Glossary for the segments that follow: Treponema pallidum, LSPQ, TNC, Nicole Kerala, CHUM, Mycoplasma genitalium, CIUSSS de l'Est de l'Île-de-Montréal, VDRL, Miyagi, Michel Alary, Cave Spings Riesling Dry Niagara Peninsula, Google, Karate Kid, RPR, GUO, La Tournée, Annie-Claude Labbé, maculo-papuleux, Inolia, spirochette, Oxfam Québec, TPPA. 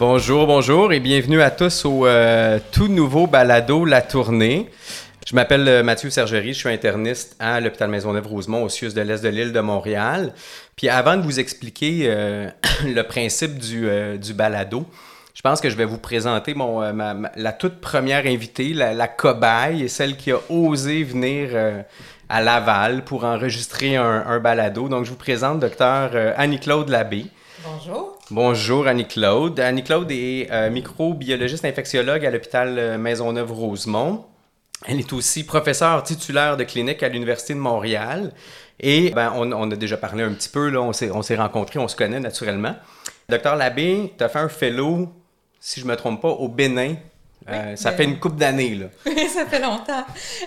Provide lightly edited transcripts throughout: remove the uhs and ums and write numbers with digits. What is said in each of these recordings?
Bonjour, bonjour et bienvenue à tous au tout nouveau balado La Tournée. Je m'appelle Mathieu Sergerie, je suis interniste à l'hôpital Maisonneuve-Rosemont au CIUSSS de l'Est de l'Île-de-Montréal. Puis avant de vous expliquer le principe du balado, je pense que je vais vous présenter la toute première invitée, la cobaye, et celle qui a osé venir à Laval pour enregistrer un balado. Donc je vous présente Dr Annie-Claude Labbé. Bonjour. Bonjour Annie-Claude. Annie-Claude est microbiologiste infectiologue à l'hôpital Maisonneuve-Rosemont. Elle est aussi professeure titulaire de clinique à l'Université de Montréal. Et on a déjà parlé un petit peu, là, on s'est rencontrés, on se connaît naturellement. Docteur Labbé, tu as fait un fellow, si je ne me trompe pas, au Bénin. Ça fait une couple d'années, là. Oui, ça fait longtemps.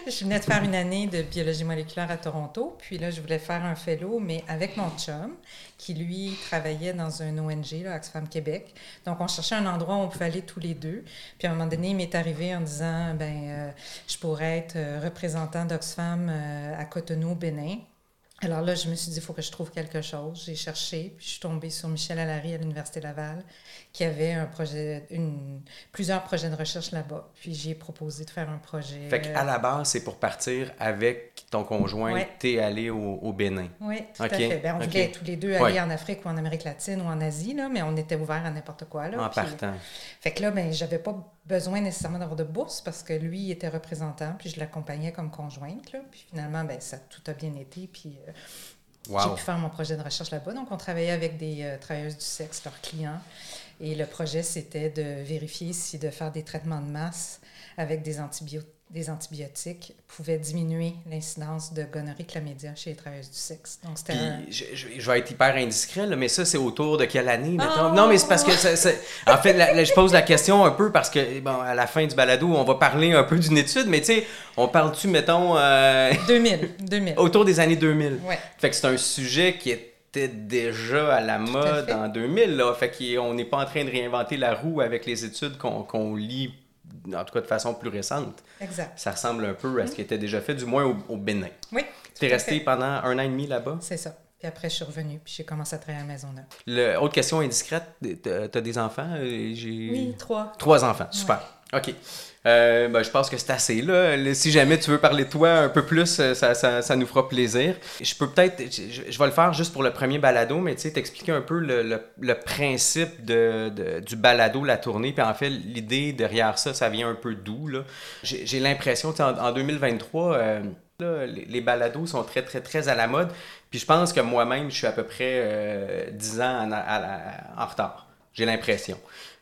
Je venais de faire une année de biologie moléculaire à Toronto. Puis là, je voulais faire un fellow, mais avec mon chum, qui, lui, travaillait dans un ONG, là, Oxfam Québec. Donc, on cherchait un endroit où on pouvait aller tous les deux. Puis, à un moment donné, il m'est arrivé en disant, je pourrais être représentant d'Oxfam à Cotonou-Bénin. Alors là, je me suis dit, il faut que je trouve quelque chose. J'ai cherché, puis je suis tombée sur Michel Alary à l'Université Laval, qui avait un projet, plusieurs projets de recherche là-bas. Puis j'ai proposé de faire un projet. Fait qu'à la base, c'est pour partir avec ton conjoint, t'es allé au Bénin. Oui, tout à fait. Bien, on voulait tous les deux aller en Afrique ou en Amérique latine ou en Asie, là, mais on était ouverts à n'importe quoi. Là, partant. Fait que là, j'avais pas besoin nécessairement d'avoir de bourse parce que lui, il était représentant, puis je l'accompagnais comme conjointe, là. Puis finalement, tout a bien été, puis j'ai pu faire mon projet de recherche là-bas. Donc, on travaillait avec des travailleuses du sexe, leurs clients, et le projet, c'était de vérifier si de faire des traitements de masse avec des antibiotiques pouvaient diminuer l'incidence de gonorrhée chlamydia chez les travailleuses du sexe. Donc, c'était je vais être hyper indiscret, là, mais ça, c'est autour de quelle année? Non, mais c'est parce que... En fait, je pose la question un peu parce que, à la fin du balado, on va parler un peu d'une étude, mais tu sais, on parle-tu, mettons... 2000. Autour des années 2000. Ouais. Fait que c'est un sujet qui était déjà à la mode en 2000, là. Fait qu'on n'est pas en train de réinventer la roue avec les études qu'on lit, en tout cas de façon plus récente. Exact. Ça ressemble un peu à ce qui était déjà fait, du moins au Bénin. Oui. Tu es resté pendant 1 an et demi là-bas? C'est ça. Puis après, je suis revenue, puis j'ai commencé à travailler à la Maisonneuve. Autre question indiscrète, tu as des enfants? Oui, 3. 3 enfants, super. Ouais. OK. Je pense que c'est assez, là. Si jamais tu veux parler de toi un peu plus, ça nous fera plaisir. Je vais le faire juste pour le premier balado, mais tu sais, t'expliquer un peu le principe du balado, la tournée, puis en fait, l'idée derrière ça vient un peu d'où, là. J'ai l'impression, tu sais, en 2023... Là, les balados sont très, très, très à la mode. Puis je pense que moi-même, je suis à peu près 10 ans en retard. J'ai l'impression.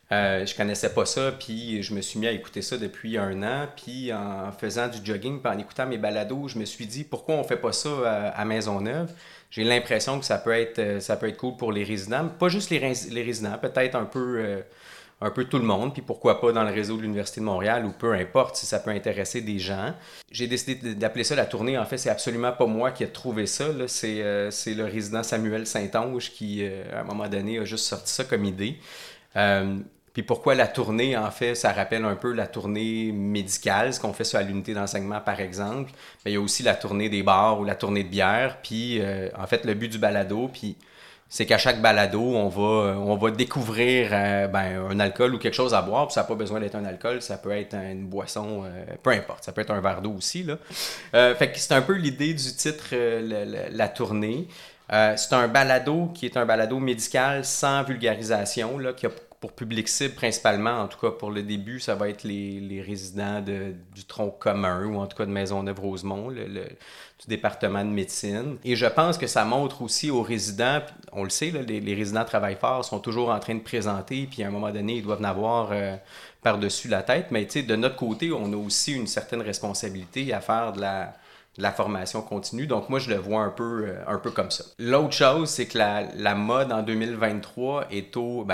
Je connaissais pas ça, puis je me suis mis à écouter ça depuis 1 an. Puis en faisant du jogging, puis en écoutant mes balados, je me suis dit, pourquoi on fait pas ça à Maisonneuve? J'ai l'impression que ça peut être cool pour les résidents. Pas juste les résidents, peut-être un peu tout le monde, puis pourquoi pas dans le réseau de l'Université de Montréal ou peu importe si ça peut intéresser des gens. J'ai décidé d'appeler ça la tournée. En fait, c'est absolument pas moi qui ai trouvé ça, là. C'est le résident Samuel Saint-Ange qui, à un moment donné, a juste sorti ça comme idée. Puis pourquoi la tournée, en fait, ça rappelle un peu la tournée médicale, ce qu'on fait à l'unité d'enseignement, par exemple. Mais il y a aussi la tournée des bars ou la tournée de bière. Puis, en fait, le but du balado, puis... c'est qu'à chaque balado, on va découvrir un alcool ou quelque chose à boire. Puis ça n'a pas besoin d'être un alcool, ça peut être une boisson, peu importe. Ça peut être un verre d'eau aussi, là. Fait que c'est un peu l'idée du titre, la tournée. C'est un balado qui est un balado médical sans vulgarisation, là, qui a pour public cible principalement, en tout cas pour le début, ça va être les résidents du tronc commun ou en tout cas de Maisonneuve-Rosemont, du département de médecine. Et je pense que ça montre aussi aux résidents, on le sait, là, les résidents travaillent fort, sont toujours en train de présenter, puis à un moment donné, ils doivent en avoir par-dessus la tête. Mais tu sais, de notre côté, on a aussi une certaine responsabilité à faire de la formation continue. Donc moi, je le vois un peu comme ça. L'autre chose, c'est que la mode en 2023 est en tout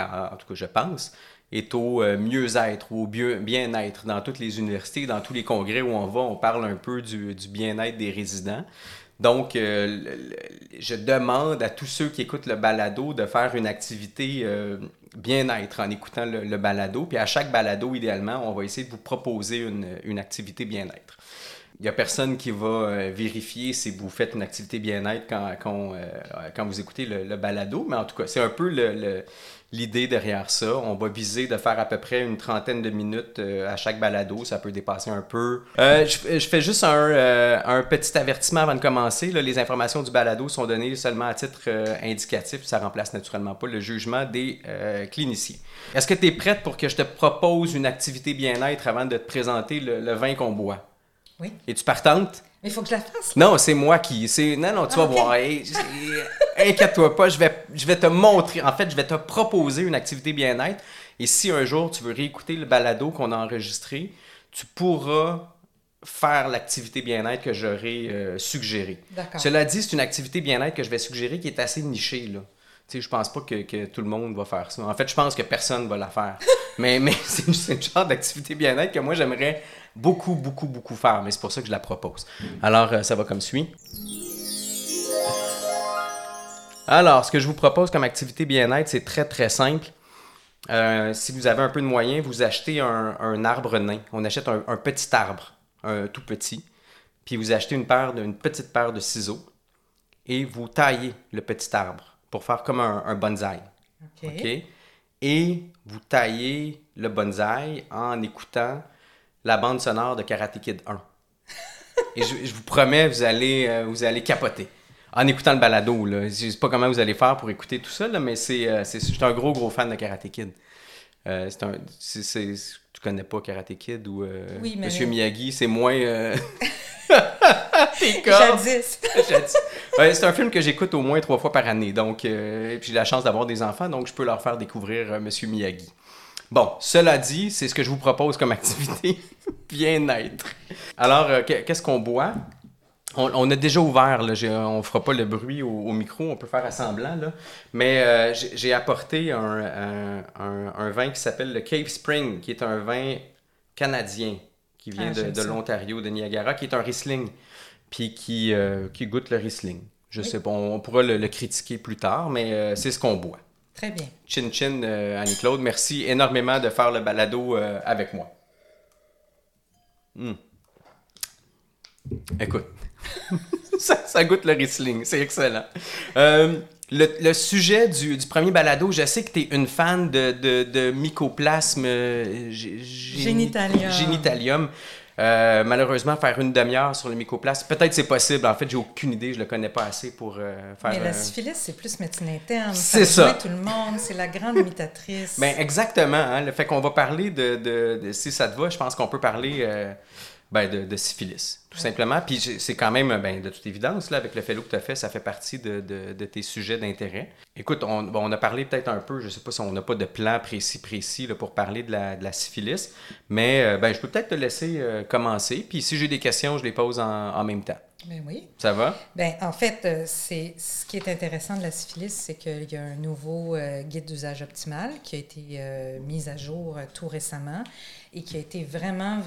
cas, je pense, est au mieux-être ou au bien-être dans toutes les universités, dans tous les congrès où on va, on parle un peu du bien-être des résidents. Donc, je demande à tous ceux qui écoutent le balado de faire une activité bien-être en écoutant le balado. Puis à chaque balado, idéalement, on va essayer de vous proposer une activité bien-être. Il n'y a personne qui va vérifier si vous faites une activité bien-être quand vous écoutez le balado, mais en tout cas, c'est un peu l'idée derrière ça. On va viser de faire à peu près une 30aine de minutes à chaque balado, ça peut dépasser un peu. Je fais juste un petit avertissement avant de commencer. Là, les informations du balado sont données seulement à titre indicatif, ça remplace naturellement pas le jugement des cliniciens. Est-ce que tu es prête pour que je te propose une activité bien-être avant de te présenter le vin qu'on boit? Oui. Es-tu partante? Mais il faut que je la fasse. Non, c'est moi qui... Non, tu vas voir. Hey, inquiète-toi pas, je vais te montrer. En fait, je vais te proposer une activité bien-être. Et si un jour, tu veux réécouter le balado qu'on a enregistré, tu pourras faire l'activité bien-être que j'aurais suggérée. D'accord. Cela dit, c'est une activité bien-être que je vais suggérer qui est assez nichée, là. Tu sais, je pense pas que tout le monde va faire ça. En fait, je pense que personne va la faire. mais c'est une genre d'activité bien-être que moi, j'aimerais beaucoup faire, mais c'est pour ça que je la propose. Alors, ça va comme suit. Alors, ce que je vous propose comme activité bien-être, c'est très, très simple. Si vous avez un peu de moyens, vous achetez un arbre nain. On achète un petit arbre, un tout petit, puis vous achetez une petite paire de ciseaux et vous taillez le petit arbre pour faire comme un bonsaï. OK. Et vous taillez le bonsaï en écoutant la bande sonore de Karate Kid 1. Et je vous promets, vous allez capoter. En écoutant le balado, là. Je ne sais pas comment vous allez faire pour écouter tout ça, là, mais je suis un gros fan de Karate Kid. Tu connais pas Karate Kid ou oui, mais Monsieur Miyagi, c'est moins... Jadis. Ouais, c'est un film que j'écoute au moins 3 fois par année. Donc, et puis j'ai la chance d'avoir des enfants, donc je peux leur faire découvrir Monsieur Miyagi. Bon, cela dit, c'est ce que je vous propose comme activité bien-être. Alors, qu'est-ce qu'on boit? On a déjà ouvert, là, on ne fera pas le bruit au micro, on peut faire à semblant, là. Mais j'ai apporté un vin qui s'appelle le Cave Spring, qui est un vin canadien qui vient de l'Ontario, de Niagara, qui est un Riesling, puis qui goûte le Riesling. Je sais pas, on pourra le critiquer plus tard, mais c'est ce qu'on boit. Très bien. Chin-chin, Annie-Claude, merci énormément de faire le balado avec moi. Écoute, ça goûte le Riesling, c'est excellent. Le sujet du premier balado, je sais que tu es une fan de Mycoplasma genitalium. Malheureusement, faire une demi-heure sur le mycoplasme, peut-être c'est possible. En fait, j'ai aucune idée, je le connais pas assez pour faire... Mais la syphilis, c'est plus médecine interne. C'est ça. Tout le monde, c'est la grande imitatrice. Ben exactement. Hein, le fait qu'on va parler de... Si ça te va, je pense qu'on peut parler de syphilis, tout simplement. Puis c'est quand même, de toute évidence, là, avec le fellow que tu as fait, ça fait partie de tes sujets d'intérêt. Écoute, on a parlé peut-être un peu, je ne sais pas si on n'a pas de plan précis là, pour parler de la syphilis, mais je peux peut-être te laisser commencer. Puis si j'ai des questions, je les pose en même temps. Ben oui. Ça va? Ben en fait, c'est ce qui est intéressant de la syphilis, c'est qu'il y a un nouveau guide d'usage optimal qui a été mis à jour tout récemment et qui a été vraiment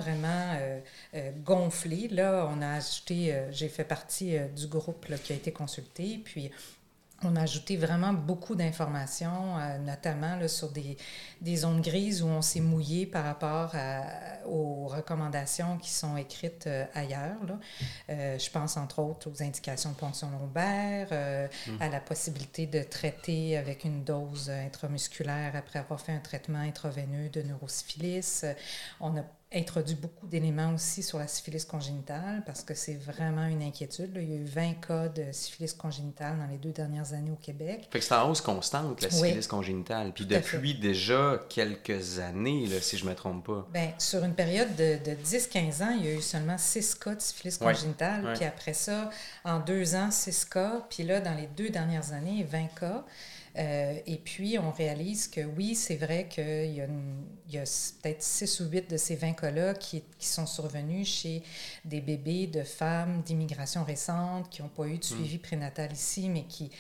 gonflé. Là, on a ajouté, j'ai fait partie du groupe là, qui a été consulté, puis on a ajouté vraiment beaucoup d'informations, notamment là, sur des zones grises où on s'est mouillé par rapport aux recommandations qui sont écrites ailleurs. Là. Je pense entre autres aux indications de ponction lombaire, à la possibilité de traiter avec une dose intramusculaire après avoir fait un traitement intraveineux de neurosyphilis. On a introduit beaucoup d'éléments aussi sur la syphilis congénitale parce que c'est vraiment une inquiétude. Là. Il y a eu 20 cas de syphilis congénitale dans les 2 dernières années au Québec. Fait que c'est en hausse constante, la syphilis congénitale. Puis depuis déjà quelques années, là, si je ne me trompe pas. Bien, sur une période de 10-15 ans, il y a eu seulement 6 cas de syphilis congénitale. Ouais. Puis après ça, en 2 ans, 6 cas. Puis là, dans les 2 dernières années, 20 cas. Et puis, on réalise que oui, c'est vrai qu'il y a peut-être 6 ou 8 de ces 20 cas-là qui sont survenus chez des bébés de femmes d'immigration récente qui n'ont pas eu de suivi prénatal ici, mais qui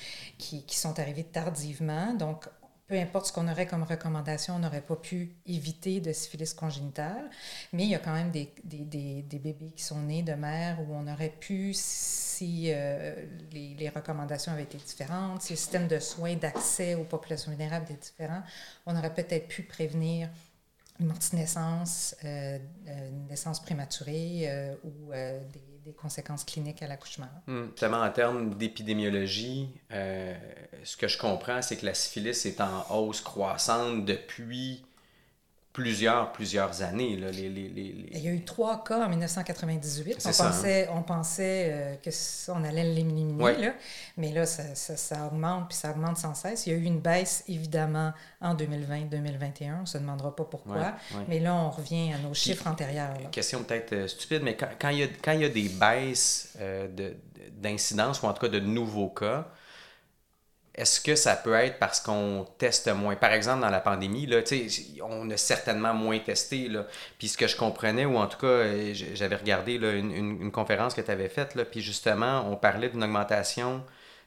sont arrivés tardivement. Donc, peu importe ce qu'on aurait comme recommandation, on n'aurait pas pu éviter de syphilis congénitale, mais il y a quand même des bébés qui sont nés de mères où on aurait pu, si les recommandations avaient été différentes, si le système de soins, d'accès aux populations vulnérables était différent, on aurait peut-être pu prévenir une mortinaissance, une naissance prématurée ou des des conséquences cliniques à l'accouchement. Justement, en termes d'épidémiologie, ce que je comprends, c'est que la syphilis est en hausse croissante depuis plusieurs années. Là. Il y a eu 3 cas en 1998. On pensait qu'on allait l'éliminer, ouais. Là. Mais là, ça augmente, puis ça augmente sans cesse. Il y a eu une baisse, évidemment, en 2020-2021. On ne se demandera pas pourquoi. Ouais. Mais là, on revient à nos chiffres antérieurs. Là. Question peut-être stupide, mais quand il y a des baisses d'incidence, ou en tout cas de nouveaux cas, est-ce que ça peut être parce qu'on teste moins? Par exemple, dans la pandémie, là, on a certainement moins testé. Là. Puis ce que je comprenais, ou en tout cas, j'avais regardé là, une conférence que tu avais faite, là, puis justement, on parlait d'une augmentation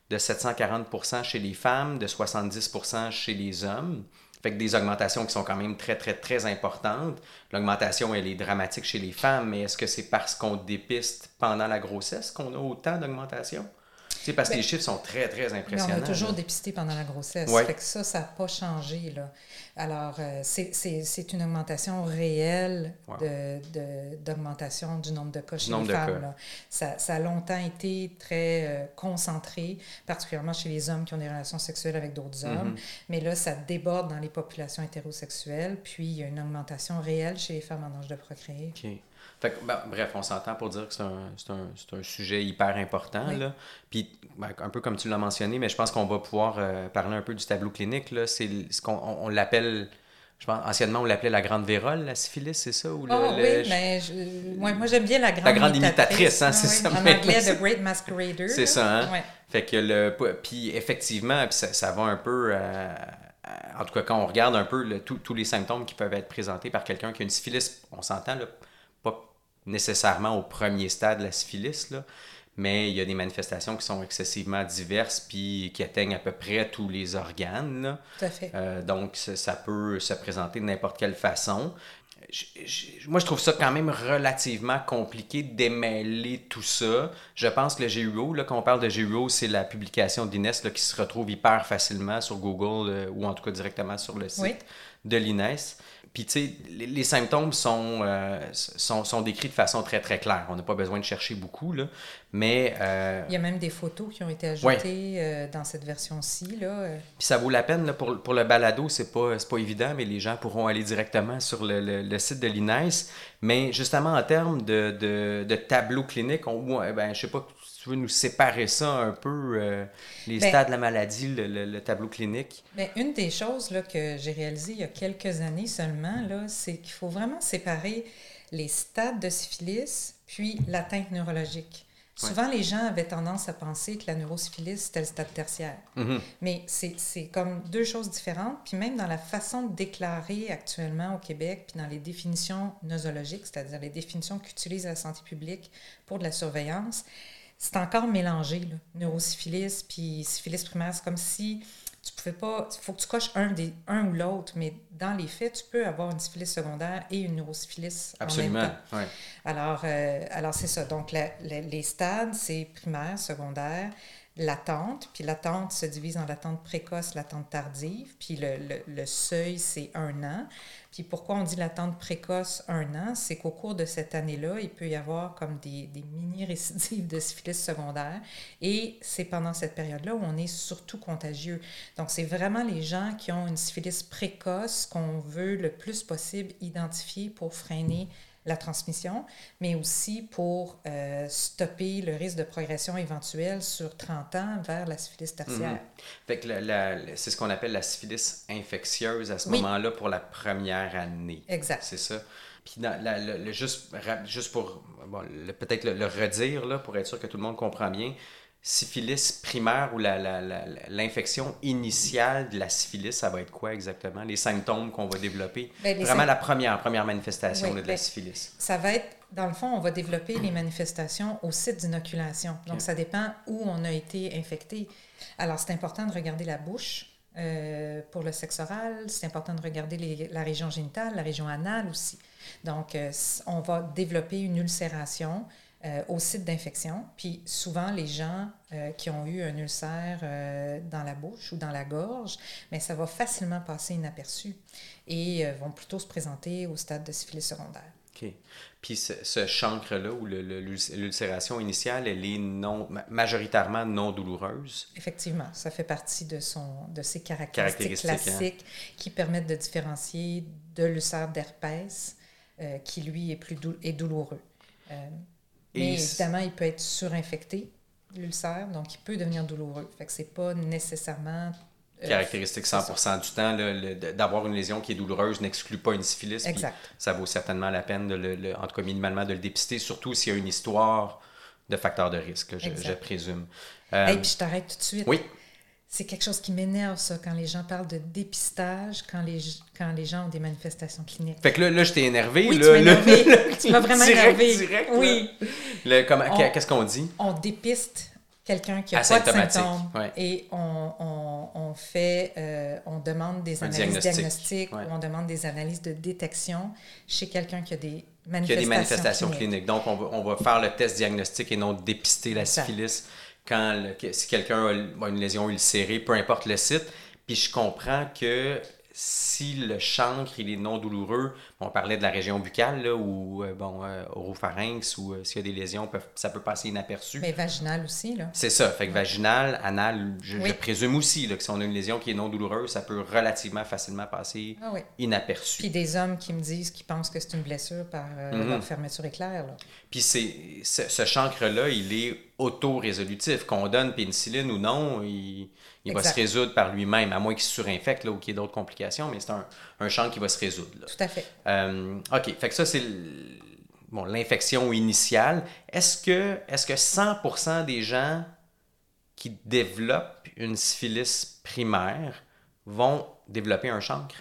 de 740% chez les femmes, de 70% chez les hommes. Fait que des augmentations qui sont quand même très, très, très importantes. L'augmentation, elle est dramatique chez les femmes, mais est-ce que c'est parce qu'on dépiste pendant la grossesse qu'on a autant d'augmentation? C'est parce que les chiffres sont très, très impressionnants. On a toujours dépisté pendant la grossesse. Ouais. Fait que ça n'a pas changé, là. Alors, c'est une augmentation réelle d'augmentation du nombre de cas chez les femmes. Là. Ça a longtemps été très concentré, particulièrement chez les hommes qui ont des relations sexuelles avec d'autres hommes. Mais là, ça déborde dans les populations hétérosexuelles. Puis, il y a une augmentation réelle chez les femmes en âge de procréer. OK. Fait que, bref, on s'entend pour dire que c'est un sujet hyper important. Oui. Là. Puis, un peu comme tu l'as mentionné, mais je pense qu'on va pouvoir parler un peu du tableau clinique. Là. C'est ce qu'on l'appelle, je pense, anciennement, on l'appelait la grande vérole, la syphilis, c'est ça? Ou moi, j'aime bien la grande imitatrice. La grande imitatrice, hein, c'est ça. En anglais, The Great Masquerader. C'est ça, hein? Ouais. Fait que puis effectivement, ça va un peu... en tout cas, quand on regarde un peu tous les symptômes qui peuvent être présentés par quelqu'un qui a une syphilis, on s'entend, là, pas nécessairement au premier stade de la syphilis, là, mais il y a des manifestations qui sont excessivement diverses puis qui atteignent à peu près tous les organes. Là. Tout à fait. Donc, ça peut se présenter de n'importe quelle façon. Moi, je trouve ça quand même relativement compliqué de démêler tout ça. Je pense que le GUO, là, quand on parle de GUO, c'est la publication d'INESSS là, qui se retrouve hyper facilement sur Google ou en tout cas directement sur le site de l'INESSS. Puis, tu sais, les symptômes sont décrits de façon très, très claire. On n'a pas besoin de chercher beaucoup, là, mais... Il y a même des photos qui ont été ajoutées dans cette version-ci, là. Puis ça vaut la peine, là, pour le balado, c'est pas évident, mais les gens pourront aller directement sur le site de l'INESSS. Mais justement, en termes de tableau clinique, je sais pas, tu veux nous séparer ça un peu, les stades de la maladie, le tableau clinique? Bien, une des choses là, que j'ai réalisées il y a quelques années seulement, là, c'est qu'il faut vraiment séparer les stades de syphilis puis l'atteinte neurologique. Ouais. Souvent, les gens avaient tendance à penser que la neurosyphilis, c'était le stade tertiaire. Mais c'est comme deux choses différentes. Puis même dans la façon de déclarer actuellement au Québec, puis dans les définitions nosologiques, c'est-à-dire les définitions qu'utilise la santé publique pour de la surveillance, c'est encore mélangé, là, neurosyphilis puis syphilis primaire. C'est comme si tu pouvais pas... Il faut que tu coches un ou l'autre, mais dans les faits, tu peux avoir une syphilis secondaire et une neurosyphilis en même temps. Ouais. Alors, c'est ça. Donc, les stades, c'est primaire, secondaire, l'attente. Puis l'attente se divise en l'attente précoce, l'attente tardive. Puis le seuil, c'est 1 an. Puis pourquoi on dit l'attente précoce 1 an? C'est qu'au cours de cette année-là, il peut y avoir comme des mini-récidives de syphilis secondaire. Et c'est pendant cette période-là où on est surtout contagieux. Donc, c'est vraiment les gens qui ont une syphilis précoce qu'on veut le plus possible identifier pour freiner la transmission, mais aussi pour stopper le risque de progression éventuelle sur 30 ans vers la syphilis tertiaire. Fait que c'est ce qu'on appelle la syphilis infectieuse à ce moment-là pour la première année. Exact. C'est ça. Puis juste pour peut-être le redire, là, pour être sûr que tout le monde comprend bien, syphilis primaire ou l'infection initiale de la syphilis, ça va être quoi exactement? Les symptômes qu'on va développer? La première manifestation de la syphilis. Ça va être, dans le fond, on va développer les manifestations au site d'inoculation. Donc, ça dépend où on a été infecté. Alors, c'est important de regarder la bouche. Pour le sexe oral, c'est important de regarder la région génitale, la région anale aussi. Donc, on va développer une ulcération au site d'infection. Puis souvent, les gens qui ont eu un ulcère dans la bouche ou dans la gorge, mais ça va facilement passer inaperçu et vont plutôt se présenter au stade de syphilis secondaire. OK. Puis ce chancre-là, ou l'ulcération initiale, elle est majoritairement non douloureuse? Effectivement. Ça fait partie de ses caractéristiques classiques, hein, qui permettent de différencier de l'ulcère d'herpès, qui, lui, est plus douloureux. Mais évidemment, il peut être surinfecté, l'ulcère, donc il peut devenir douloureux. Fait que c'est pas nécessairement... Caractéristique 100% du temps, d'avoir une lésion qui est douloureuse n'exclut pas une syphilis. Exact. Ça vaut certainement la peine, en tout cas minimalement, de le dépister, surtout s'il y a une histoire de facteurs de risque, je présume. Hey, puis je t'arrête tout de suite. Oui. C'est quelque chose qui m'énerve, ça, quand les gens parlent de dépistage, quand les gens ont des manifestations cliniques. Fait que là, je t'ai énervé. Oui, tu m'as vraiment énervé. Direct, oui. Qu'est-ce qu'on dit? On dépiste quelqu'un qui n'a pas de symptômes. Ouais. Et on demande des analyses diagnostiques, ouais, ou on demande des analyses de détection chez quelqu'un qui a des manifestations cliniques. Donc, on va faire le test diagnostique et non dépister la syphilis. Si quelqu'un a une lésion ulcérée, peu importe le site, puis je comprends que si le chancre il est non douloureux, on parlait de la région buccale là, ou oropharynx, ou s'il y a des lésions, ça peut passer inaperçu. Mais vaginal aussi là. C'est ça, fait que vaginal, anal, je présume aussi là, que si on a une lésion qui est non douloureuse, ça peut relativement facilement passer inaperçu. Puis des hommes qui me disent qu'ils pensent que c'est une blessure par leur fermeture éclair là. Puis ce chancre là, il est auto-résolutif, qu'on donne pénicilline ou non, il va se résoudre par lui-même, à moins qu'il se surinfecte là, ou qu'il y ait d'autres complications, mais c'est un chancre qui va se résoudre là. Tout à fait. OK, fait que ça, c'est l'infection initiale. Est-ce que 100% des gens qui développent une syphilis primaire vont développer un chancre?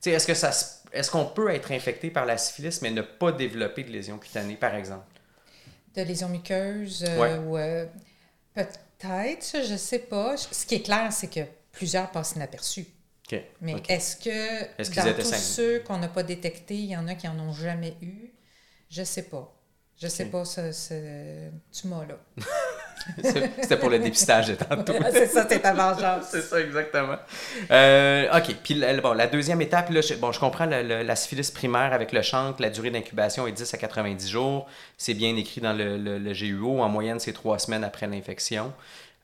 T'sais, est-ce qu'on peut être infecté par la syphilis, mais ne pas développer de lésions cutanées, par exemple? De lésions muqueuses, peut-être, je ne sais pas. Ce qui est clair, c'est que plusieurs passent inaperçus. Okay. Mais est-ce que dans tous ceux qu'on n'a pas détectés, il y en a qui n'en ont jamais eu? Je ne sais pas. Je ne sais pas ce tumor-là. C'était pour le dépistage de tantôt. C'est ça, c'est ta vengeance. C'est ça, exactement. OK. Puis la deuxième étape, là, je comprends la syphilis primaire avec le chancre. La durée d'incubation est 10 à 90 jours. C'est bien écrit dans le GUO. En moyenne, c'est 3 semaines après l'infection.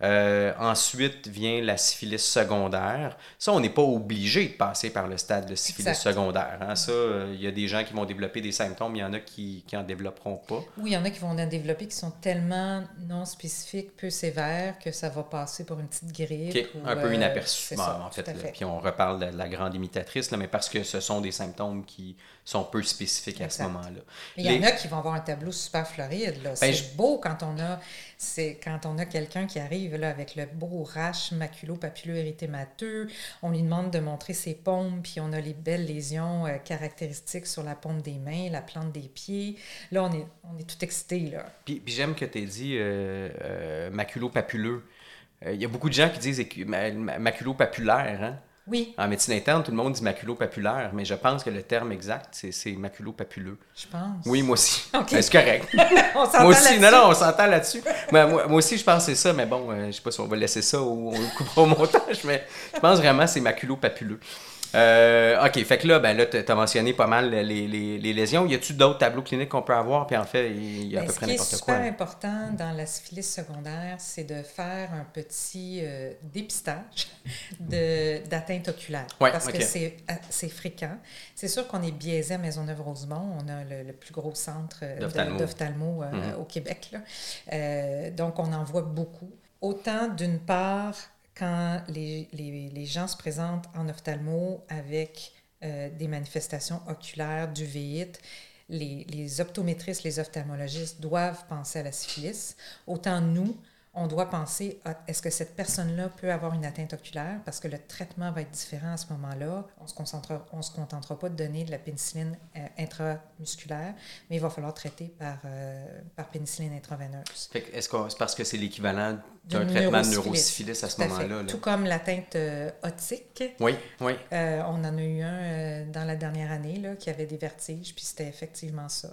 Ensuite vient la syphilis secondaire. Ça, on n'est pas obligé de passer par le stade de syphilis secondaire. Hein? Ça, y a des gens qui vont développer des symptômes, il y en a qui en développeront pas. Oui, il y en a qui vont en développer qui sont tellement non spécifiques, peu sévères, que ça va passer pour une petite grippe. Okay. Ou, un peu inaperçu, en fait. Là. Puis on reparle de la grande imitatrice, là, mais parce que ce sont des symptômes qui sont peu spécifiques à ce moment-là. Il y en a qui vont avoir un tableau super floride. Là. C'est beau quand on a quelqu'un qui arrive là, avec le beau rash maculo-papillo-érythémateux. On lui demande de montrer ses paumes, puis on a les belles lésions caractéristiques sur la paume des mains, la plante des pieds. Là, on est tout excités, là. Puis j'aime que tu aies dit maculo-papuleux. Il y a beaucoup de gens qui disent maculo-papulaire, hein? Oui. En médecine interne, tout le monde dit maculo-papulaire, mais je pense que le terme exact, c'est maculo-papuleux. Je pense. Oui, moi aussi. Okay. C'est correct. On s'entend là-dessus. Non, on s'entend là-dessus. moi aussi, je pense que c'est ça, mais bon, je ne sais pas si on va laisser ça ou on le coupera au montage, mais je pense vraiment que c'est maculo-papuleux. OK, fait que là, tu as mentionné pas mal les lésions. Y a-tu d'autres tableaux cliniques qu'on peut avoir? Puis en fait, il y a à peu près n'importe quoi. Ce qui est super important dans la syphilis secondaire, c'est de faire un petit dépistage d'atteinte oculaire. Ouais, parce que c'est fréquent. C'est sûr qu'on est biaisé à Maisonneuve-Rosemont. On a le plus gros centre d'ophtalmo au Québec. Là. Donc, on en voit beaucoup. Autant d'une part... Quand les gens se présentent en ophtalmo avec des manifestations oculaires, d'uvéite, les optométristes, les ophtalmologistes doivent penser à la syphilis. Autant nous, on doit penser à est-ce que cette personne-là peut avoir une atteinte oculaire, parce que le traitement va être différent à ce moment-là. On ne se contentera pas de donner de la pénicilline intramusculaire, mais il va falloir traiter par pénicilline intraveineuse. C'est parce que c'est l'équivalent d'un traitement de neurosyphilis à ce moment-là. Là. Tout comme l'atteinte otique. Oui. On en a eu un dans la dernière année là, qui avait des vertiges, puis c'était effectivement ça.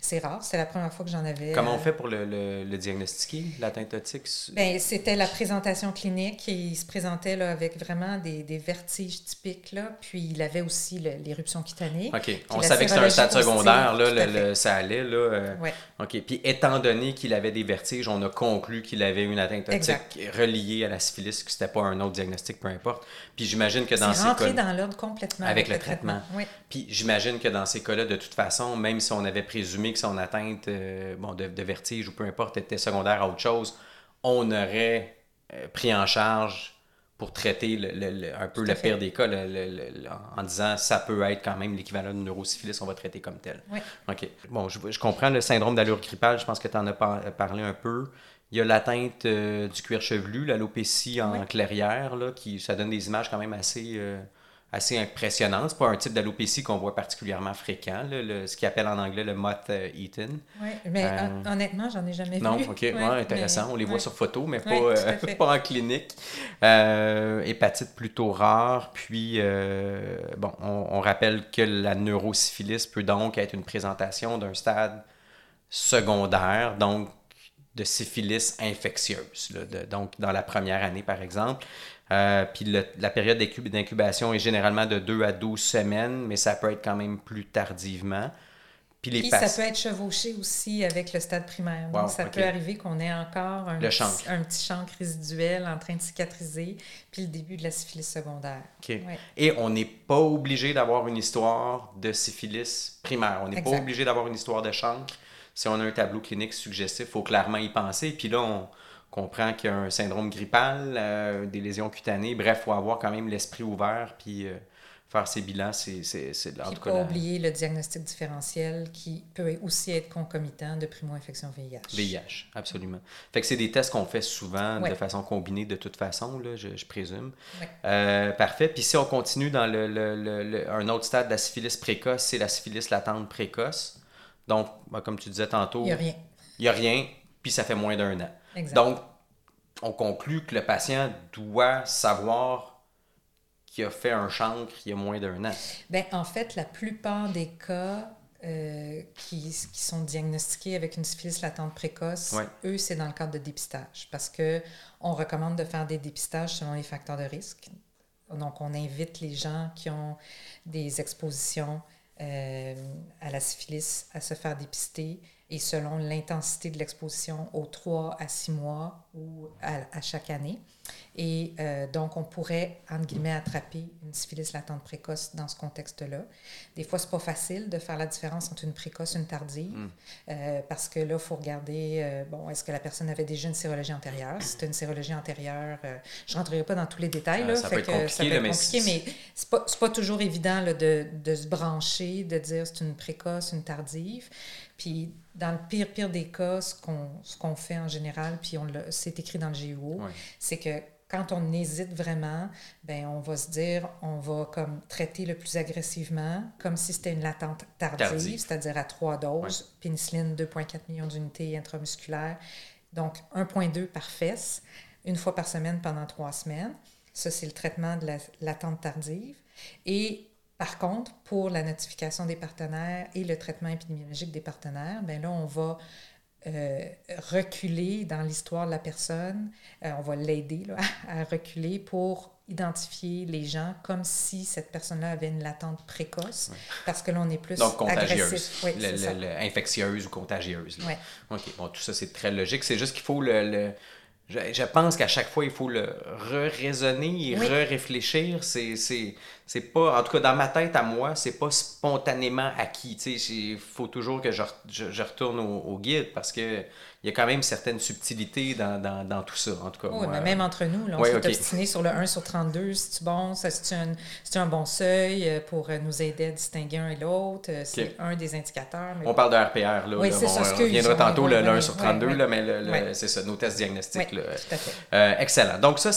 C'est rare, c'est la première fois que j'en avais. Comment on fait pour le diagnostiquer, l'atteinte otique? sexe? Bien, c'était la présentation clinique et il se présentait là, avec vraiment des vertiges typiques. Là. Puis il avait aussi l'éruption cutanée. OK. On savait que c'était un stade secondaire. Là, ça allait. Oui. OK. Puis étant donné qu'il avait des vertiges, on a conclu qu'il avait une atteinte optique reliée à la syphilis, que c'était pas un autre diagnostic, peu importe. Puis j'imagine que dans ces cas-là... C'est rentré dans l'ordre complètement. Avec le traitement. Oui. Puis j'imagine que dans ces cas-là, de toute façon, même si on avait présumé que son atteinte de vertige ou peu importe était secondaire à autre chose, on aurait pris en charge pour traiter un peu le pire des cas en disant ça peut être quand même l'équivalent d'une neurosyphilis, on va traiter comme tel. Oui. OK. Bon, je comprends le syndrome d'allure grippale, je pense que tu en as parlé un peu. Il y a l'atteinte du cuir chevelu, l'alopécie en clairière, là, ça donne des images quand même assez impressionnantes. C'est pas un type d'alopécie qu'on voit particulièrement fréquent, là, ce qu'ils appellent en anglais le moth eaten. Oui, mais honnêtement, j'en ai jamais vu. Non, OK, ouais, intéressant. Mais... On les voit sur photo, mais pas en clinique. Hépatite plutôt rare. Puis, on rappelle que la neurosyphilis peut donc être une présentation d'un stade secondaire, donc de syphilis infectieuse, là, donc dans la première année, par exemple. Puis la période d'incubation est généralement de 2 à 12 semaines, mais ça peut être quand même plus tardivement. Puis ça peut être chevauché aussi avec le stade primaire. Wow, donc, ça peut arriver qu'on ait encore un petit chancre résiduel en train de cicatriser, puis le début de la syphilis secondaire. OK. Ouais. Et on n'est pas obligé d'avoir une histoire de syphilis primaire. On n'est pas obligé d'avoir une histoire de chancre. Si on a un tableau clinique suggestif, il faut clairement y penser. Puis là, on comprend qu'il y a un syndrome grippal, des lésions cutanées. Bref, il faut avoir quand même l'esprit ouvert puis faire ses bilans. C'est en tout cas, pas oublier le diagnostic différentiel qui peut aussi être concomitant de primo-infection VIH. VIH, absolument. Fait que c'est des tests qu'on fait souvent de façon combinée de toute façon, là, je présume. Ouais. Parfait. Puis si on continue dans un autre stade de la syphilis précoce, c'est la syphilis latente précoce. Donc, comme tu disais tantôt, il n'y a rien, puis ça fait moins d'1 an. Exact. Donc, on conclut que le patient doit savoir qu'il a fait un chancre il y a moins d'1 an. Bien, en fait, la plupart des cas qui sont diagnostiqués avec une syphilis latente précoce, eux, c'est dans le cadre de dépistage, parce qu'on recommande de faire des dépistages selon les facteurs de risque. Donc, on invite les gens qui ont des expositions à la syphilis, à se faire dépister et selon l'intensité de l'exposition aux 3 à 6 mois ou à chaque année. Et donc, on pourrait, entre guillemets, attraper une syphilis latente précoce dans ce contexte-là. Des fois, c'est pas facile de faire la différence entre une précoce et une tardive parce que là, il faut regarder, est-ce que la personne avait déjà une sérologie antérieure? Si c'était une sérologie antérieure, je ne rentrerai pas dans tous les détails. Ça peut être compliqué, mais c'est pas toujours évident là, de se brancher, de dire c'est une précoce, une tardive. Puis, dans le pire des cas, ce qu'on fait en général, puis c'est écrit dans le GUO, c'est que quand on hésite vraiment, ben on va se dire, on va comme traiter le plus agressivement, comme si c'était une latente tardive. C'est-à-dire à 3 doses, pénicilline 2,4 millions d'unités intramusculaires, donc 1,2 par fesse, 1 fois par semaine pendant 3 semaines. Ça, c'est le traitement de la latente tardive. Et par contre, pour la notification des partenaires et le traitement épidémiologique des partenaires, bien là, on va reculer dans l'histoire de la personne. On va l'aider là, à reculer pour identifier les gens comme si cette personne-là avait une latente précoce, parce que là, on est plus agressif. Donc, contagieuse. Infectieuse ou contagieuse. Oui. OK. Bon, tout ça, c'est très logique. C'est juste qu'il faut Je pense qu'à chaque fois, il faut le re-raisonner et re-réfléchir. C'est pas... En tout cas, dans ma tête, à moi, c'est pas spontanément acquis. Il faut toujours que je retourne au guide parce qu'il y a quand même certaines subtilités dans tout ça, en tout cas. Oui, mais même entre nous, là, on s'est obstiné sur le 1 sur 32. C'est-tu bon? C'est-tu un bon seuil pour nous aider à distinguer un et l'autre? C'est un des indicateurs. Mais... On parle de RPR, là. Oui, là, on reviendra tantôt, le 1 sur 32, là, mais c'est ça, nos tests diagnostiques. Oui, tout à fait. Excellent. Donc ça,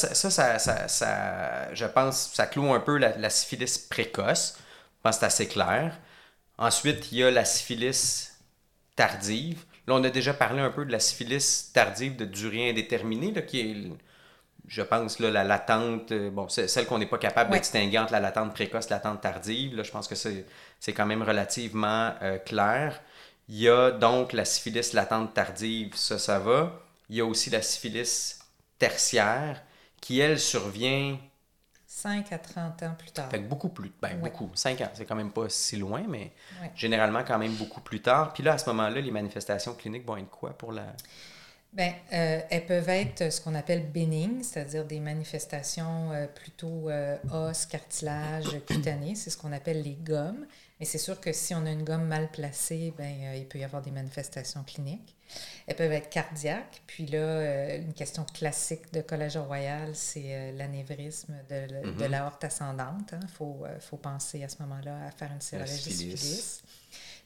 je pense, ça clôt un peu la syphilis précoce. Je pense que c'est assez clair. Ensuite, il y a la syphilis tardive. Là, on a déjà parlé un peu de la syphilis tardive de durée indéterminée, là, qui est, je pense, là, la latente... Bon, c'est celle qu'on n'est pas capable de distinguer entre la latente précoce et la latente tardive. Là, je pense que c'est quand même relativement clair. Il y a donc la syphilis latente tardive, ça va. Il y a aussi la syphilis tertiaire qui, elle, survient... 5 à 30 ans plus tard. Fait que beaucoup plus... Ben, oui. Beaucoup. 5 ans, c'est quand même pas si loin, mais oui. Généralement quand même beaucoup plus tard. Puis là, à ce moment-là, les manifestations cliniques vont être quoi pour la... Bien, elles peuvent être ce qu'on appelle bénignes, c'est-à-dire des manifestations plutôt os, cartilage, cutané. C'est ce qu'on appelle les gommes. Mais c'est sûr que si on a une gomme mal placée, bien, il peut y avoir des manifestations cliniques. Elles peuvent être cardiaques. Puis là, une question classique de Collège Royal, c'est l'anévrisme de l'aorte ascendante. Hein. Faut penser à ce moment-là à faire une sérologie syphilis.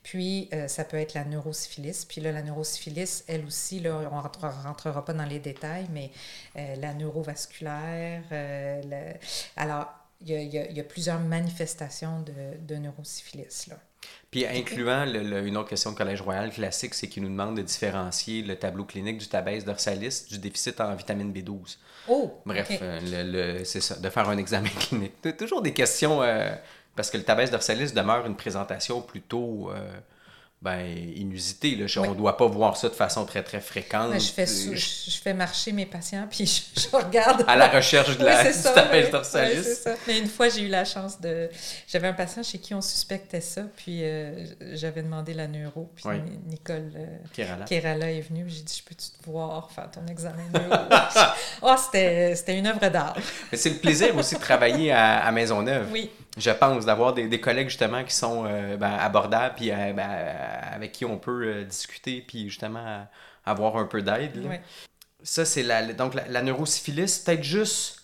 Puis, ça peut être la neurosyphilis. Puis là, la neurosyphilis, elle aussi, là, on ne rentrera pas dans les détails, mais la neurovasculaire. Alors, il y a plusieurs manifestations de neurosyphilis, là. Puis, incluant une autre question de Collège Royal classique, c'est qu'il nous demande de différencier le tableau clinique du tabes dorsalis du déficit en vitamine B12. Oh! Bref, okay. C'est ça, de faire un examen clinique. Toujours des questions... Parce que le tabes dorsalis demeure une présentation plutôt inusitée. Là. On ne doit pas voir ça de façon très, très fréquente. Je fais marcher mes patients, puis je regarde... À la recherche de du tabes dorsalis. Oui, c'est ça. Mais une fois, j'ai eu la chance de... J'avais un patient chez qui on suspectait ça, puis j'avais demandé la neuro, puis Nicole Kerala est venue, j'ai dit « Je peux-tu te voir faire ton examen neuro? » C'était une œuvre d'art. Mais c'est le plaisir aussi de travailler à Maisonneuve. Oui. Je pense d'avoir des collègues justement qui sont abordables puis avec qui on peut discuter puis justement avoir un peu d'aide. Là. Oui. Ça, c'est la neurosyphilis, peut-être juste...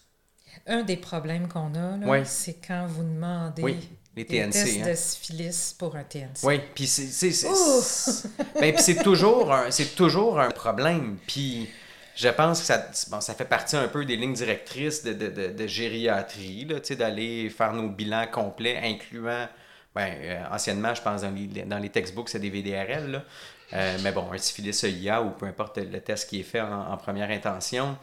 Un des problèmes qu'on a, là, c'est quand vous demandez les TNC, des tests de syphilis pour un TNC. Oui, puis c'est toujours un problème. Puis... Je pense que ça fait partie un peu des lignes directrices de gériatrie, là, d'aller faire nos bilans complets, incluant, anciennement, je pense, dans les textbooks, c'est des VDRL, là. Mais bon, un syphilis EIA ou peu importe le test qui est fait en première intention.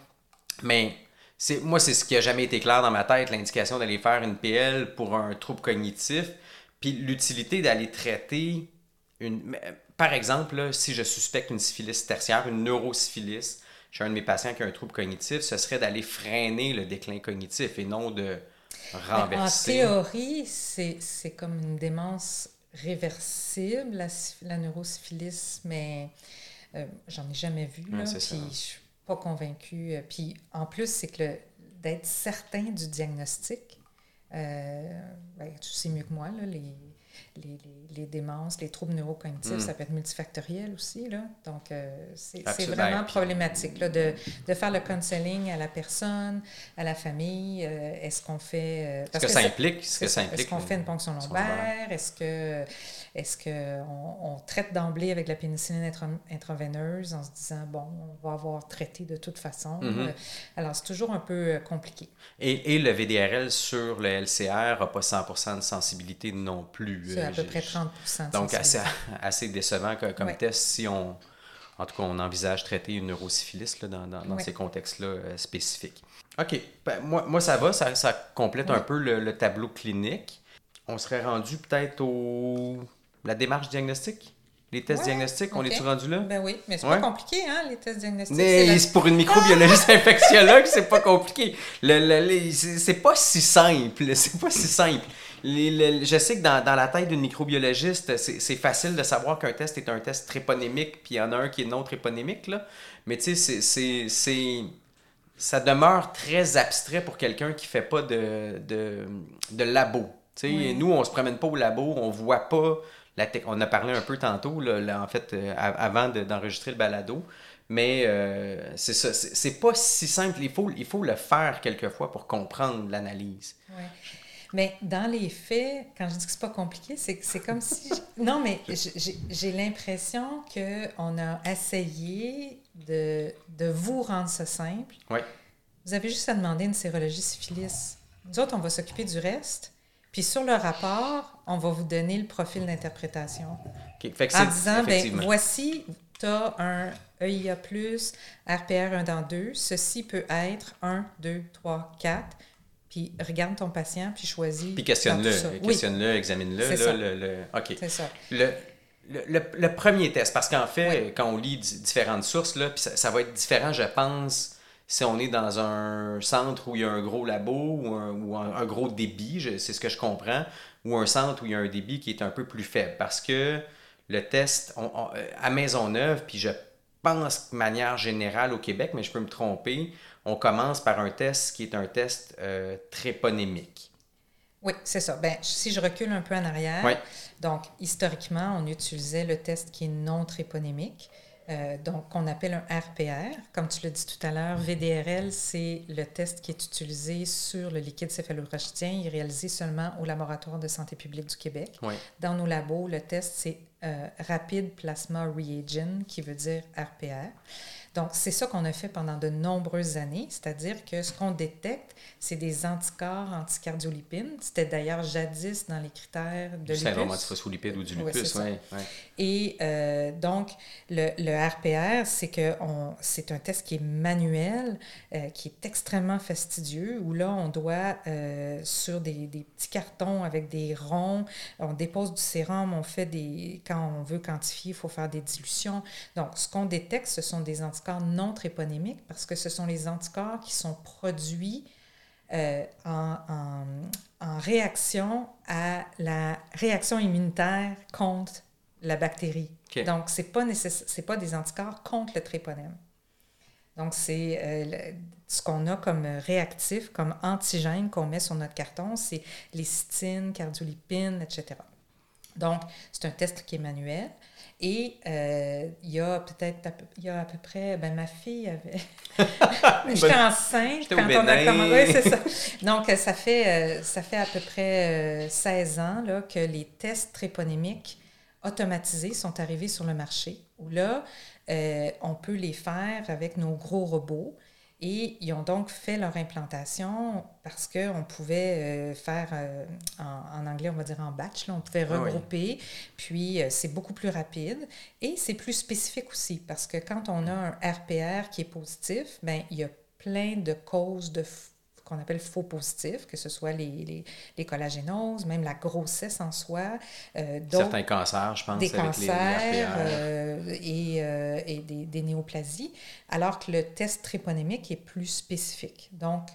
Mais c'est ce qui n'a jamais été clair dans ma tête, l'indication d'aller faire une PL pour un trouble cognitif, puis l'utilité d'aller traiter une... Par exemple, là, si je suspecte une syphilis tertiaire, une neurosyphilis, j'ai un de mes patients qui a un trouble cognitif, ce serait d'aller freiner le déclin cognitif et non de renverser. En théorie, c'est comme une démence réversible, la neurosyphilis, mais j'en ai jamais vu, là, puis je ne suis pas convaincue. Puis en plus, c'est que d'être certain du diagnostic, tu sais mieux que moi, là, les démences, les troubles neurocognitifs, ça peut être multifactoriel aussi, là. Donc, c'est vraiment problématique, là, de faire le counseling à la personne, à la famille. Est-ce qu'on fait... Est-ce qu'on fait une ponction lombaire? Est-ce qu'on traite d'emblée avec la pénicilline intraveineuse en se disant, bon, on va avoir traité de toute façon. Alors, c'est toujours un peu compliqué. Et le VDRL sur le LCR n'a pas 100% de sensibilité non plus. C'est à peu près 30%. Donc, assez décevant comme test si on... En tout cas, on envisage traiter une neurosyphilis là, dans ces contextes-là spécifiques. OK. Ben, moi, ça va. Ça complète un peu le tableau clinique. On serait rendu peut-être la démarche diagnostique? Les tests diagnostiques, on est-tu rendu là? Ben oui, mais c'est pas compliqué, hein, les tests diagnostiques. Mais c'est pour une microbiologiste infectiologue, c'est pas compliqué. C'est pas si simple. C'est pas si simple. Je sais que dans la tête d'une microbiologiste, c'est facile de savoir qu'un test est un test tréponémique, puis il y en a un qui est non tréponémique, là. Mais tu sais, ça demeure très abstrait pour quelqu'un qui fait pas de labo. Tu sais, nous, on se promène pas au labo, on voit pas... On a parlé un peu tantôt, là, en fait, avant d'enregistrer le balado, mais c'est ça, c'est pas si simple. Il faut le faire quelquefois pour comprendre l'analyse. Oui. Mais dans les faits, quand je dis que c'est pas compliqué, c'est comme si... Non, mais j'ai l'impression qu'on a essayé de vous rendre ça simple. Oui. Vous avez juste à demander une sérologie syphilis. Nous autres, on va s'occuper du reste. Puis sur le rapport, on va vous donner le profil d'interprétation. Okay. Fait que en disant, voici, tu as un EIA+, RPR 1 dans 2, ceci peut être 1, 2, 3, 4. Puis regarde ton patient, puis choisis. Puis questionne-le, examine-le. C'est ça. OK. C'est ça. Le premier test, parce qu'en fait, quand on lit différentes sources, là, ça va être différent, je pense, si on est dans un centre où il y a un gros labo ou un gros débit, c'est ce que je comprends, ou un centre où il y a un débit qui est un peu plus faible. Parce que le test, à Maisonneuve, puis je pense de manière générale au Québec, mais je peux me tromper, on commence par un test qui est un test tréponémique. Oui, c'est ça. Bien, si je recule un peu en arrière, donc historiquement, on utilisait le test qui est non tréponémique, donc qu'on appelle un RPR. Comme tu l'as dit tout à l'heure, VDRL, c'est le test qui est utilisé sur le liquide céphalorachidien. Il est réalisé seulement au Laboratoire de santé publique du Québec. Oui. Dans nos labos, le test, c'est Rapid Plasma Reagent, qui veut dire RPR. Donc, c'est ça qu'on a fait pendant de nombreuses années, c'est-à-dire que ce qu'on détecte, c'est des anticorps anticardiolipines. C'était d'ailleurs jadis dans les critères de lupus. C'est vraiment antiphospholipides ou du lupus, oui. Et donc, le RPR, c'est un test qui est manuel, qui est extrêmement fastidieux, où là, on doit, sur des petits cartons avec des ronds, on dépose du sérum, on fait quand on veut quantifier, il faut faire des dilutions. Donc, ce qu'on détecte, ce sont des anticorps non tréponémiques parce que ce sont les anticorps qui sont produits en réaction à la réaction immunitaire contre la bactérie. Okay. Donc, c'est pas des anticorps contre le tréponème. Donc, c'est ce qu'on a comme réactif, comme antigène qu'on met sur notre carton, c'est les cytines, cardiolipines, etc. Donc, c'est un test qui est manuel. Et il y a à peu près, ma fille avait... J'étais enceinte quand on a commencé, c'est ça. Donc, ça fait à peu près 16 ans là, que les tests tréponémiques automatisés sont arrivés sur le marché. Où là, on peut les faire avec nos gros robots. Et ils ont donc fait leur implantation parce qu'on pouvait faire, en anglais, on va dire en batch, là, on pouvait regrouper, puis c'est beaucoup plus rapide et c'est plus spécifique aussi parce que quand on a un RPR qui est positif, bien, il y a plein de causes qu'on appelle faux positifs, que ce soit les collagénoses, même la grossesse en soi. Certains cancers, je pense, des cancers avec les RPR. Et des néoplasies, alors que le test tréponémique est plus spécifique. Donc,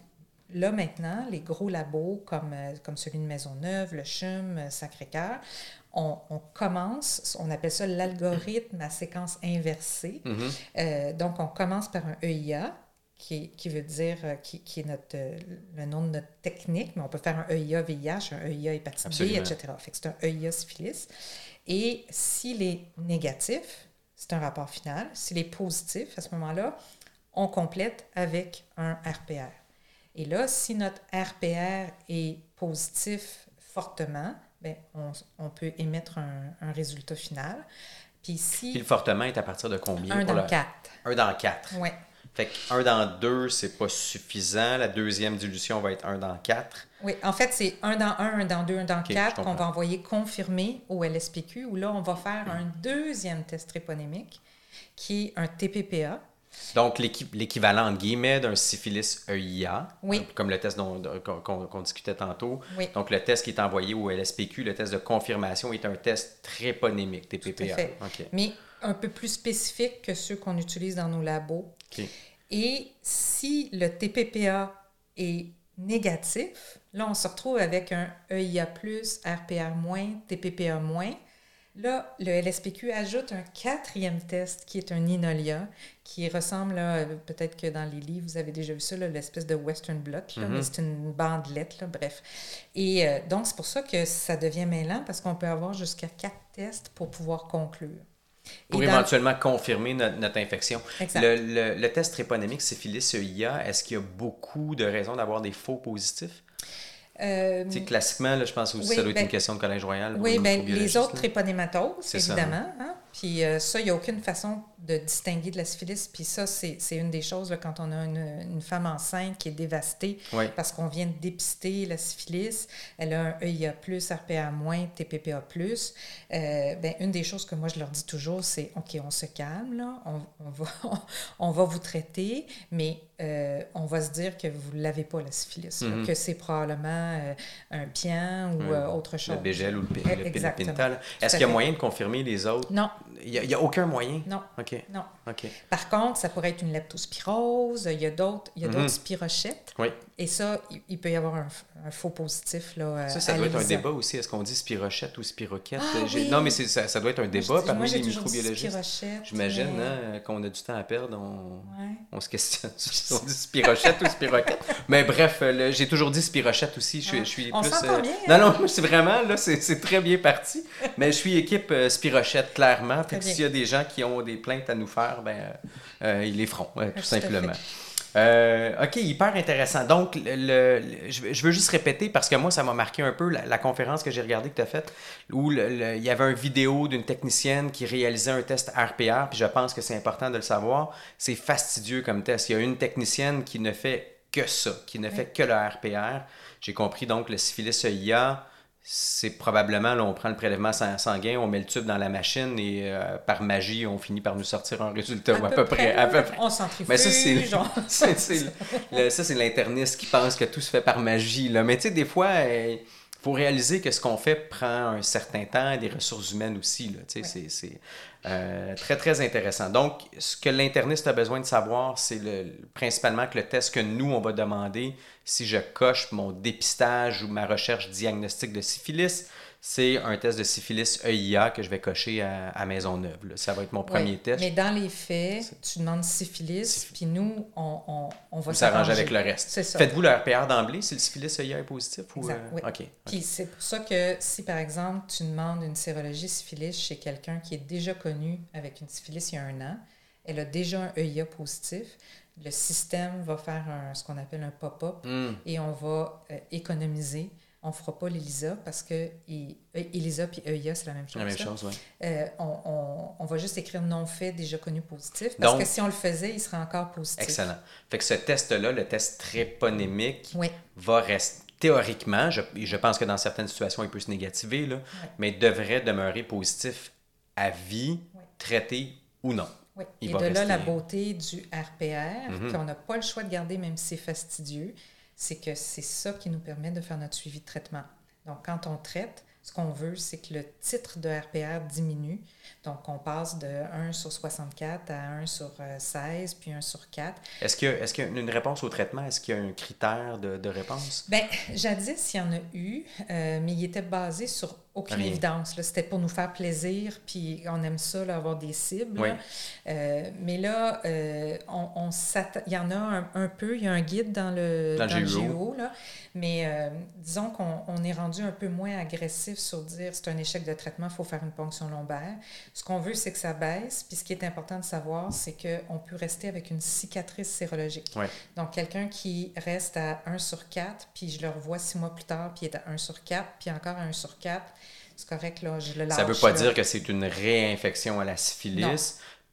là, maintenant, les gros labos comme celui de Maisonneuve, le CHUM, Sacré-Cœur, on commence, on appelle ça l'algorithme à séquence inversée. Mm-hmm. Donc, on commence par un EIA, qui veut dire, qui est le nom de notre technique, mais on peut faire un EIA VIH, un EIA hépatite B, etc. Fait que c'est un EIA syphilis. Et s'il est négatif, c'est un rapport final. S'il est positif, à ce moment-là, on complète avec un RPR. Et là, si notre RPR est positif fortement, bien, on peut émettre un résultat final. Puis si... Puis le fortement est à partir de combien? 1 dans 4. 1 dans 4. Oui. Fait que 1 dans 2, c'est pas suffisant. La deuxième dilution va être 1 dans 4. Oui, en fait, c'est 1 dans 1, 1 dans 2, 1 dans 4 qu'on va envoyer confirmer au LSPQ, où là, on va faire un deuxième test tréponémique, qui est un TPPA. Donc, l'équivalent, entre guillemets, d'un syphilis EIA, comme le test qu'on discutait tantôt. Oui. Donc, le test qui est envoyé au LSPQ, le test de confirmation, est un test tréponémique, TPPA. Tout à fait. Okay. Mais un peu plus spécifique que ceux qu'on utilise dans nos labos. Okay. Et si le TPPA est négatif, là, on se retrouve avec un EIA+, RPR-, TPPA-. Là, le LSPQ ajoute un 4e test qui est un Inolia, qui ressemble, là, peut-être que dans les livres, vous avez déjà vu ça, là, l'espèce de Western blot, là, mais c'est une bandelette, là, bref. Et donc, c'est pour ça que ça devient mêlant, parce qu'on peut avoir jusqu'à 4 tests pour pouvoir conclure. Pour éventuellement confirmer notre infection. Le test tréponémique syphilis EIA, est-ce qu'il y a beaucoup de raisons d'avoir des faux positifs? Classiquement, là, je pense aussi que ça doit être une question de Collège Royal. Oui, bien, les autres tréponématoses, évidemment. Hein? Puis ça, il n'y a aucune façon de distinguer de la syphilis. Puis ça, c'est une des choses, là, quand on a une femme enceinte qui est dévastée, oui, parce qu'on vient de dépister la syphilis, elle a un EIA+, RPR-, TPPA+. Ben, une des choses que moi, je leur dis toujours, c'est « OK, on se calme, là, on va vous traiter, mais on va se dire que vous ne l'avez pas, la syphilis, mm-hmm, là, que c'est probablement un pian ou autre chose. » Le BGL ou le pénital. Est-ce qu'il y a moyen de confirmer les autres? Non. Il n'y a aucun moyen? Non. Okay. Non. Okay. Par contre, ça pourrait être une leptospirose, il y a d'autres spirochettes. Oui. Et ça, il peut y avoir un faux positif. Là, ça doit être un débat aussi. Est-ce qu'on dit spirochette ou spirochette? Ah, oui. Non, mais ça doit être un débat parmi les microbiologistes. J'imagine qu'on a du temps à perdre, on se questionne si on dit spirochette ou spirochette. Mais bref, j'ai toujours dit spirochette aussi. Je suis on plus. Bien, non, c'est vraiment, là, c'est très bien parti. Mais je suis équipe spirochette, clairement. Puis s'il y a des gens qui ont des plaintes à nous faire, ils les feront, tout simplement. OK, hyper intéressant. Donc, je veux juste répéter, parce que moi, ça m'a marqué un peu la conférence que j'ai regardée que tu as faite, où il y avait une vidéo d'une technicienne qui réalisait un test RPR, puis je pense que c'est important de le savoir. C'est fastidieux comme test. Il y a une technicienne qui ne fait que ça, qui ne fait que le RPR. J'ai compris, donc, le syphilis EIA, c'est probablement, là, on prend le prélèvement sanguin, on met le tube dans la machine et par magie, on finit par nous sortir un résultat à peu près. On centrifuge. Mais ça, c'est l'interniste qui pense que tout se fait par magie, là. Mais tu sais, des fois, faut réaliser que ce qu'on fait prend un certain temps et des ressources humaines aussi, là. Tu sais, c'est très, très intéressant. Donc, ce que l'interniste a besoin de savoir, c'est principalement que le test que nous, on va demander, si je coche mon dépistage ou ma recherche diagnostique de syphilis, c'est un test de syphilis EIA que je vais cocher à Maisonneuve, là. Ça va être mon premier test. Mais dans les faits, tu demandes syphilis, puis nous, on va s'arranger avec le reste. C'est ça. Faites-vous le RPR d'emblée si le syphilis EIA est positif? Oui. Okay. Puis c'est pour ça que si, par exemple, tu demandes une sérologie syphilis chez quelqu'un qui est déjà connu avec une syphilis il y a un an, elle a déjà un EIA positif, le système va faire ce qu'on appelle un pop-up et on va économiser. On ne fera pas l'ELISA parce que ELISA et EIA, c'est la même chose. La même chose, oui. On va juste écrire non fait, déjà connu positif, parce que si on le faisait, il serait encore positif. Excellent. Fait que ce test-là, le test tréponémique, va rester, théoriquement, je pense que dans certaines situations, il peut se négativer, là, mais devrait demeurer positif à vie, traité ou non. Oui. Et de là, la beauté du RPR, qu'on n'a pas le choix de garder, même si c'est fastidieux, c'est que c'est ça qui nous permet de faire notre suivi de traitement. Donc, quand on traite, ce qu'on veut, c'est que le titre de RPR diminue. Donc, on passe de 1 sur 64 à 1 sur 16, puis 1 sur 4. Est-ce qu'il y a une réponse au traitement? Est-ce qu'il y a un critère de réponse? Bien, jadis, il y en a eu, mais il était basé sur aucune évidence, là. C'était pour nous faire plaisir, puis on aime ça, là, avoir des cibles. Oui. Mais là, il y en a un peu, il y a un guide dans le GUO, là, mais disons qu'on est rendu un peu moins agressif sur dire c'est un échec de traitement, il faut faire une ponction lombaire. Ce qu'on veut, c'est que ça baisse, puis ce qui est important de savoir, c'est qu'on peut rester avec une cicatrice sérologique. Oui. Donc, quelqu'un qui reste à 1 sur 4, puis je le revois 6 mois plus tard, puis il est à 1 sur 4, puis encore à 1 sur 4, c'est correct, là, je le lâche. Ça ne veut pas dire que c'est une réinfection à la syphilis. Non.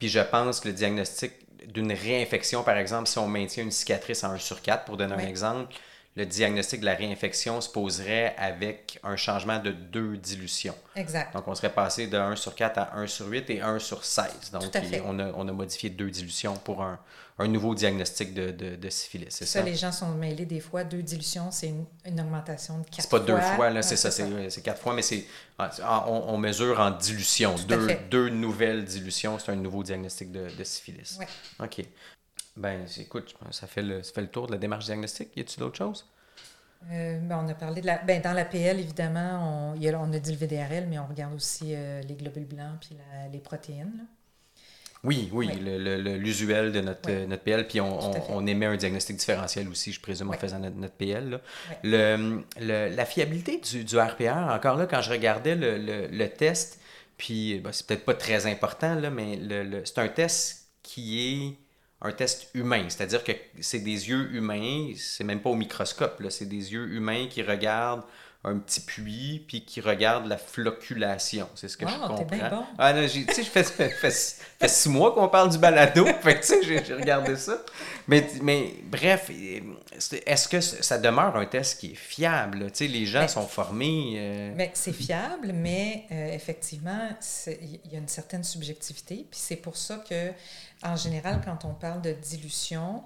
Puis je pense que le diagnostic d'une réinfection, par exemple, si on maintient une cicatrice à 1 sur 4, pour donner un exemple, le diagnostic de la réinfection se poserait avec un changement de 2 dilutions. Exact. Donc, on serait passé de 1 sur 4 à 1 sur 8 et 1 sur 16. Donc, on a modifié 2 dilutions pour un nouveau diagnostic de syphilis, c'est ça? Ça, les gens sont mêlés des fois. 2 dilutions, c'est une augmentation de 4 fois. C'est pas 2 fois, là, c'est 4 fois, mais on mesure en dilution. 2 nouvelles dilutions, c'est un nouveau diagnostic de syphilis. Oui. OK. Bien, écoute, ça fait le tour de la démarche diagnostique. Y a-t-il d'autres choses? On a parlé de dans l'APL, évidemment, on a dit le VDRL, mais on regarde aussi les globules blancs puis les protéines, là. Oui. L'usuel de notre PL. Puis on émet un diagnostic différentiel aussi, je présume, en faisant notre PL, là. Oui. La fiabilité du RPR, encore là, quand je regardais le test, puis c'est peut-être pas très important, là, mais c'est un test qui est un test humain, c'est-à-dire que c'est des yeux humains, c'est même pas au microscope, là, c'est des yeux humains qui regardent un petit puits, puis qui regarde la floculation. C'est ce que je comprends. T'es bien bon. Ah, non, tu sais, fait 6 mois qu'on parle du balado, fait que tu sais, j'ai regardé ça. Mais bref, est-ce que ça demeure un test qui est fiable? Tu sais, les gens sont formés... Mais c'est fiable, mais effectivement, il y a une certaine subjectivité, puis c'est pour ça que, en général, quand on parle de dilution,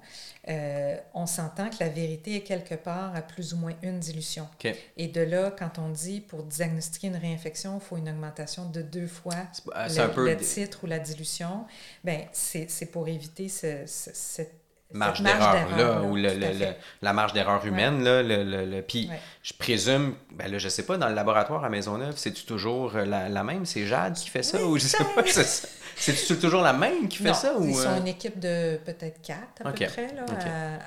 on s'entend que la vérité est quelque part à plus ou moins une dilution. Okay. Et de là, quand on dit pour diagnostiquer une réinfection, il faut une augmentation de 2 fois le titre ou la dilution, bien, c'est pour éviter cette marge d'erreur, ou la marge d'erreur humaine. Ouais. Puis je présume, je sais pas, dans le laboratoire à Maisonneuve, c'est-tu toujours la même? C'est Jade qui fait ça? Oui, ou je sais pas, c'est-tu toujours la même qui fait ça? Ou... Ils sont une équipe de peut-être 4 à peu près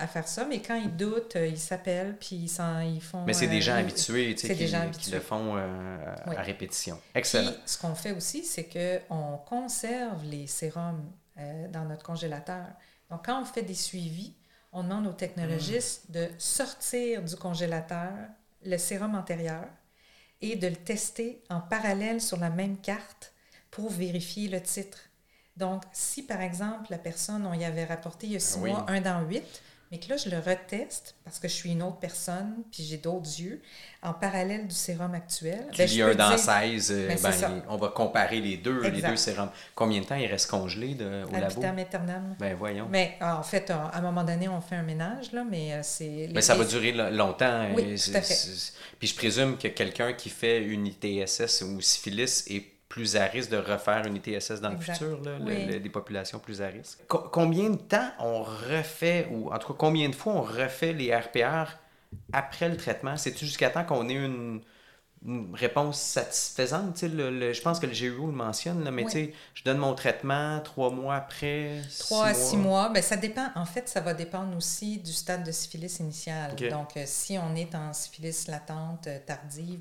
à faire ça, mais quand ils doutent, ils s'appellent, puis ils font... Mais c'est des gens habitués, tu sais, qui le font à répétition. Excellent. Puis, ce qu'on fait aussi, c'est qu'on conserve les sérums dans notre congélateur. Donc, quand on fait des suivis, on demande aux technologistes de sortir du congélateur le sérum antérieur et de le tester en parallèle sur la même carte pour vérifier le titre. Donc, si par exemple, la personne, on y avait rapporté il y a 6 mois, 1 dans 8, mais que là, je le reteste parce que je suis une autre personne puis j'ai d'autres yeux, en parallèle du sérum actuel... Puis 1 dans 16, on va comparer les deux sérums. Combien de temps il reste congelé au labo? À l'éternel. Ben voyons. Mais en fait, à un moment donné, on fait un ménage, là, mais c'est... Mais ça va durer longtemps. Oui, tout à fait. Puis je présume que quelqu'un qui fait une ITSS ou syphilis est plus à risque de refaire une ITSS dans le futur, des populations plus à risque. Combien de temps on refait, ou en tout cas, combien de fois on refait les RPR après le traitement? C'est-tu jusqu'à temps qu'on ait une réponse satisfaisante? Je pense que le GUO le mentionne, là, mais je donne mon traitement 3 mois après, 3 à 6 mois. Ben, ça dépend. En fait, ça va dépendre aussi du stade de syphilis initial. Okay. Donc, si on est en syphilis latente tardive,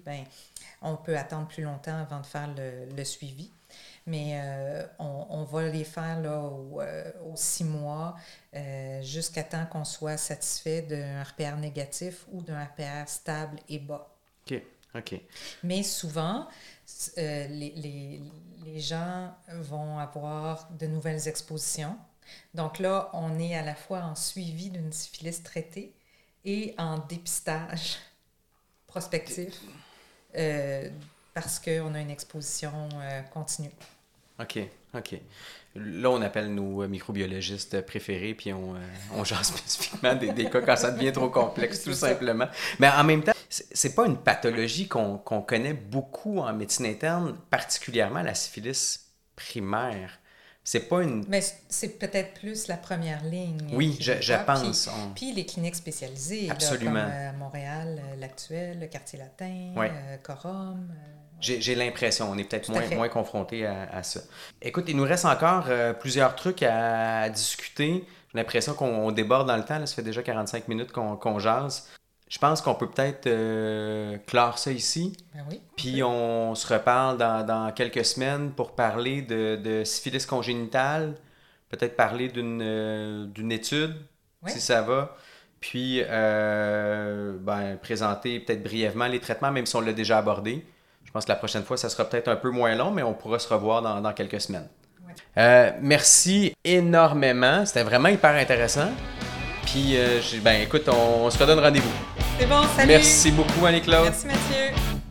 on peut attendre plus longtemps avant de faire le suivi. Mais on va les faire là, aux 6 mois jusqu'à temps qu'on soit satisfait d'un RPR négatif ou d'un RPR stable et bas. OK. Mais souvent, les gens vont avoir de nouvelles expositions. Donc là, on est à la fois en suivi d'une syphilis traitée et en dépistage prospectif. Parce qu'on a une exposition continue. OK. Là, on appelle nos microbiologistes préférés, puis on jase spécifiquement des cas quand ça devient trop complexe, tout simplement. Mais en même temps, c'est pas une pathologie qu'on connaît beaucoup en médecine interne, particulièrement la syphilis primaire. C'est pas une... Mais c'est peut-être plus la première ligne. Oui, je pense. Puis les cliniques spécialisées. Absolument. Là, comme à Montréal, l'Actuel, le Quartier Latin, Corum. J'ai l'impression, on est peut-être moins confronté à ça. Écoute, il nous reste encore plusieurs trucs à discuter. J'ai l'impression qu'on déborde dans le temps. Là, ça fait déjà 45 minutes qu'on jase. Je pense qu'on peut peut-être clore ça ici. Ben oui. Puis on se reparle dans quelques semaines pour parler de syphilis congénitale, peut-être parler d'une étude, si ça va. Puis présenter peut-être brièvement les traitements, même si on l'a déjà abordé. Je pense que la prochaine fois, ça sera peut-être un peu moins long, mais on pourra se revoir dans quelques semaines. Ouais. Merci énormément. C'était vraiment hyper intéressant. Puis, écoute, on se redonne rendez-vous. C'est bon, salut! Merci beaucoup, Annie-Claude. Merci, Mathieu.